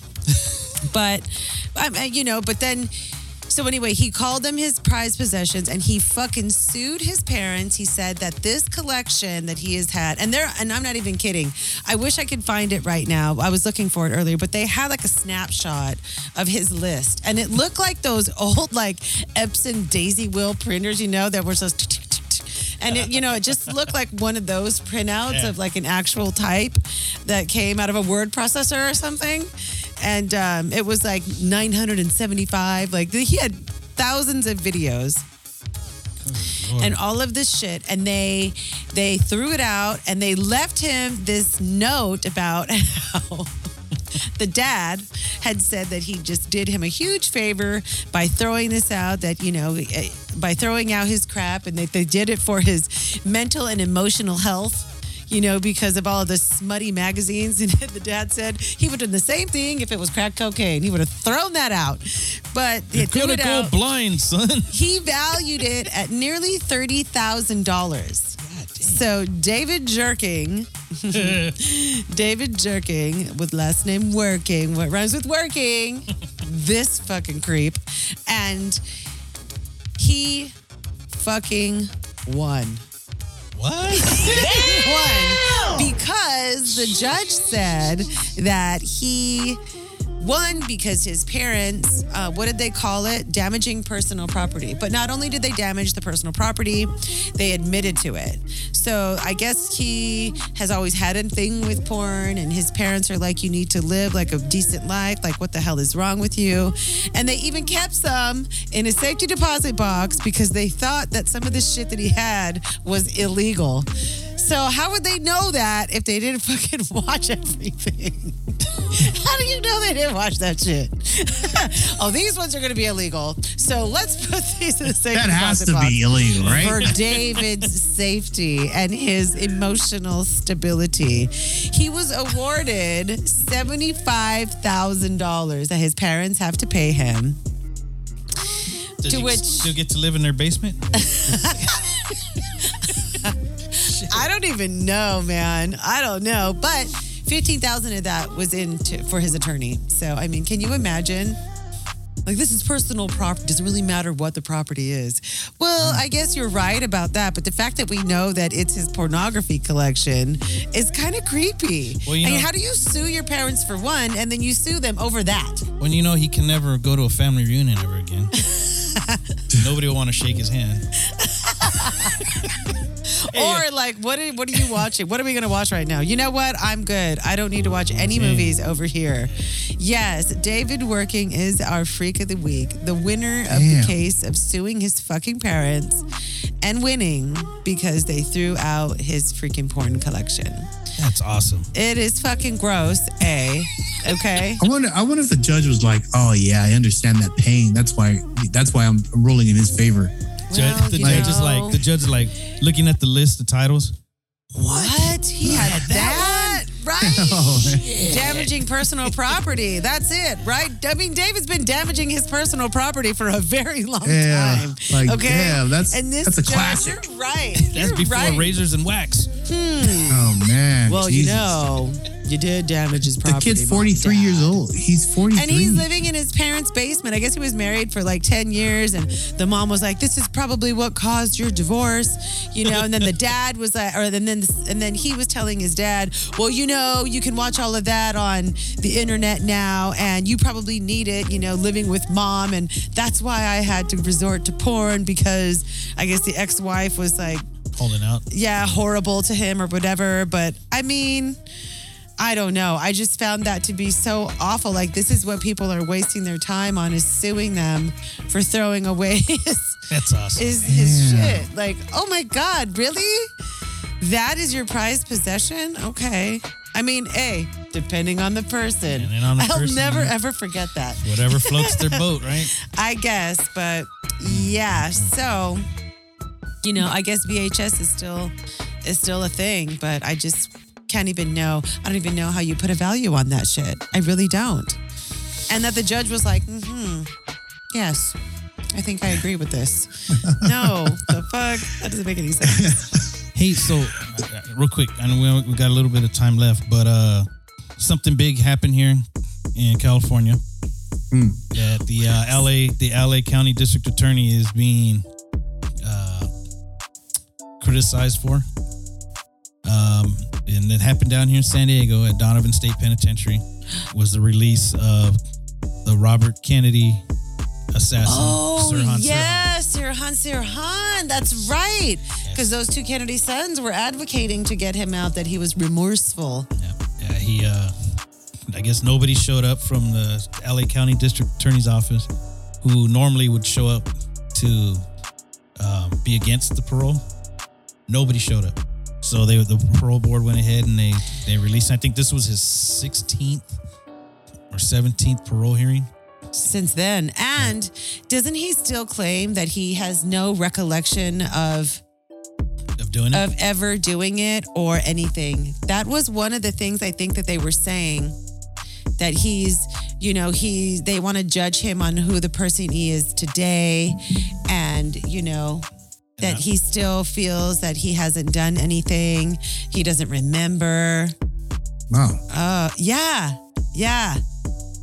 So anyway, he called them his prized possessions, and he fucking sued his parents. He said that this collection that he has had, and I'm not even kidding. I wish I could find it right now. I was looking for it earlier, but they had like a snapshot of his list, and it looked like those old like Epson Daisy Wheel printers, you know, that were just. And it, you know, it just looked like one of those printouts of like an actual type that came out of a word processor or something. And it was like 975. Like, he had thousands of videos and all of this shit. And they threw it out, and they left him this note about how the dad had said that he just did him a huge favor by throwing this out, that, you know, by throwing out his crap, and that they did it for his mental and emotional health, you know, because of all of the smutty magazines. And the dad said he would have done the same thing if it was crack cocaine. He would have thrown that out. But you're going to go blind, son. He valued it at nearly $30,000. So David Jerking with last name Working, what rhymes with working, this fucking creep. And he fucking won. What? Won. Because the judge said that he won because his parents, what did they call it? Damaging personal property. But not only did they damage the personal property, they admitted to it. So I guess he has always had a thing with porn, and his parents are like, you need to live like a decent life. Like, what the hell is wrong with you? And they even kept some in a safety deposit box because they thought that some of the shit that he had was illegal. So how would they know that if they didn't fucking watch everything? How do you know they didn't watch that shit? Oh, these ones are going to be illegal. So let's put these in the safety deposit box. That has to be illegal, right? For David's safety and his emotional stability. He was awarded $75,000 that his parents have to pay him. Does to he which still get to live in their basement? I don't even know, man. I don't know, but $15,000 of that was for his attorney. So, I mean, can you imagine? Like, this is personal property. Doesn't really matter what the property is. Well, I guess you're right about that. But the fact that we know that it's his pornography collection is kind of creepy. Well, you know, I mean, how do you sue your parents for one, and then you sue them over that? Well, you know, he can never go to a family reunion ever again. Nobody will want to shake his hand. Or like, what are you watching? What are we going to watch right now? You know what? I'm good. I don't need to watch any movies over here. Yes, David Working is our Freak of the Week. The winner of the case of suing his fucking parents and winning because they threw out his freaking porn collection. That's awesome. It is fucking gross, eh? Okay. I wonder if the judge was like, oh yeah, I understand that pain. That's why I'm ruling in his favor. Well, the judge is like looking at the list of titles. What? He had that? Right. Oh, damaging personal property. That's it, right? I mean, David's been damaging his personal property for a very long time. Like, okay. Yeah, that's a classic. You're right. That's before razors and wax. Oh, man. Well, Jesus. You know, you did damage his property. The kid's 43 years old. He's 43. And he's living in his parents' basement. I guess he was married for like 10 years, and the mom was like, this is probably what caused your divorce, you know, and then the dad was like, and then he was telling his dad, well, you know, you can watch all of that on the internet now, and you probably need it, you know, living with mom, and that's why I had to resort to porn, because I guess the ex-wife was like, holding out. Yeah, horrible to him or whatever, but I mean, I don't know. I just found that to be so awful. Like, this is what people are wasting their time on, is suing them for throwing away his shit. Like, oh my God, really? That is your prized possession? Okay. I mean, depending on the person. I'll never, ever forget that. Whatever floats their boat, right? I guess, but yeah. So, you know, I guess VHS is still a thing, but I just can't even know. I don't even know how you put a value on that shit. I really don't. And that the judge was like, yes, I think I agree with this. No, the fuck? That doesn't make any sense. Hey, so real quick, I know we got a little bit of time left, but something big happened here in California. That the LA County District Attorney is being criticized for. And it happened down here in San Diego at Donovan State Penitentiary, was the release of the Robert Kennedy assassin. Oh, Sirhan, yes, Sirhan. That's right. Because those two Kennedy sons were advocating to get him out, that he was remorseful. Yeah, he, I guess nobody showed up from the LA County District Attorney's Office, who normally would show up to be against the parole. Nobody showed up. So the parole board went ahead and they released. I think this was his 16th or 17th parole hearing since then. And doesn't he still claim that he has no recollection of ever doing it or anything? That was one of the things I think that they were saying, that he's, you know, they want to judge him on who the person he is today, and, you know, that he still feels that he hasn't done anything. He doesn't remember. Wow. Yeah.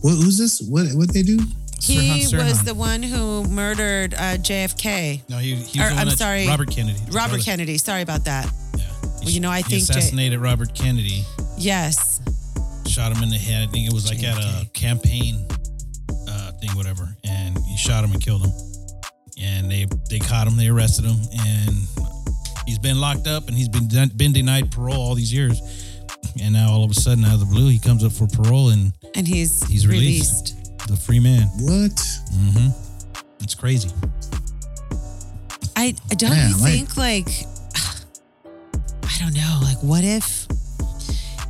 Who's this? What they do? Sirhan was the one who murdered JFK. No, he was Robert Kennedy. Robert Kennedy. Sorry about that. Yeah. He assassinated Robert Kennedy. Yes. Shot him in the head. I think it was like JFK. At a campaign thing, whatever. And he shot him and killed him. And they caught him. They arrested him. And he's been locked up and he's been denied parole all these years. And now all of a sudden, out of the blue, he comes up for parole and he's released. The free man. What? Mm-hmm. It's crazy. I don't know, what if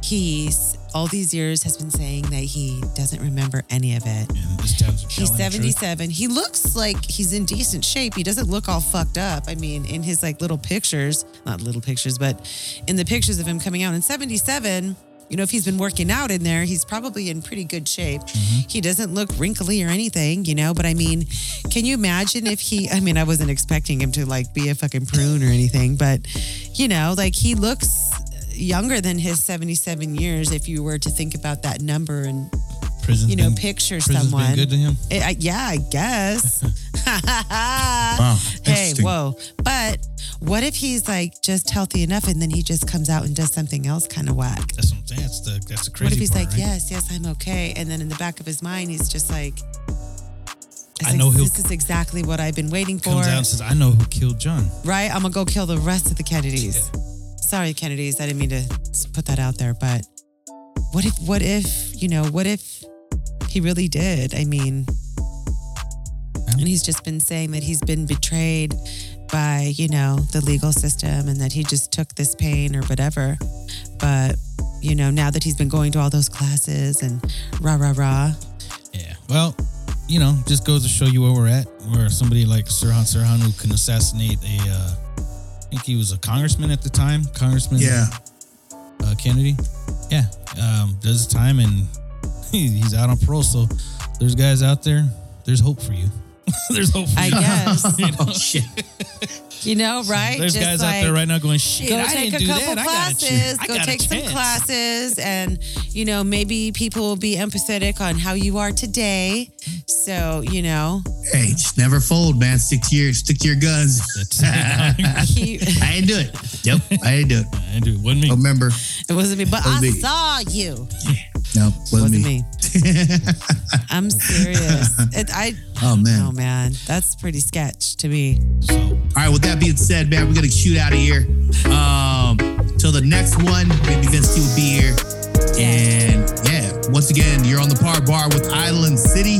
he's all these years has been saying that he doesn't remember any of it. And this time's he's 77. He looks like he's in decent shape. He doesn't look all fucked up. I mean, in his but in the pictures of him coming out in 77, you know, if he's been working out in there, he's probably in pretty good shape. Mm-hmm. He doesn't look wrinkly or anything, you know, but I mean, can you imagine if I wasn't expecting him to be a fucking prune or anything, but you know, he looks younger than his 77 years. If you were to think about that number and picture someone good to him. I guess. Wow. Hey, whoa. But what if he's just healthy enough and then he just comes out and does something else kind of whack? That's what I'm saying. That's the crazy part. What if he's part, right? yes, I'm okay. And then in the back of his mind, he's just this is exactly what I've been waiting for. Comes out and says, I know who killed John. Right? I'm going to go kill the rest of the Kennedys. Yeah. Sorry, Kennedys. I didn't mean to put that out there, but what if he really did? I mean, and he's just been saying that he's been betrayed by, the legal system and that he just took this pain or whatever. But, now that he's been going to all those classes and rah, rah, rah. Yeah. Well, just goes to show you where we're at, where somebody like Sirhan who can assassinate I think he was a congressman at the time. Kennedy. Yeah. Does his time and he's out on parole. So there's guys out there. There's hope for you. There's hope for you. I guess. Shit. Right? There's guys out there right now going, shit, I didn't do that. Go take a couple classes. Go take some classes. And, maybe people will be empathetic on how you are today. So, Hey, just never fold, man. Stick to your guns. I didn't do it. Yep, I didn't do it. I didn't do it. Wasn't me. Remember. It wasn't me, but I saw you. Yeah. No, wasn't me. I'm serious. Oh man, that's pretty sketch to me. So, all right, with that being said, man, we're gonna shoot out of here. Till the next one, maybe Vince will be here. And yeah, once again, you're on the Par Bar with Island City.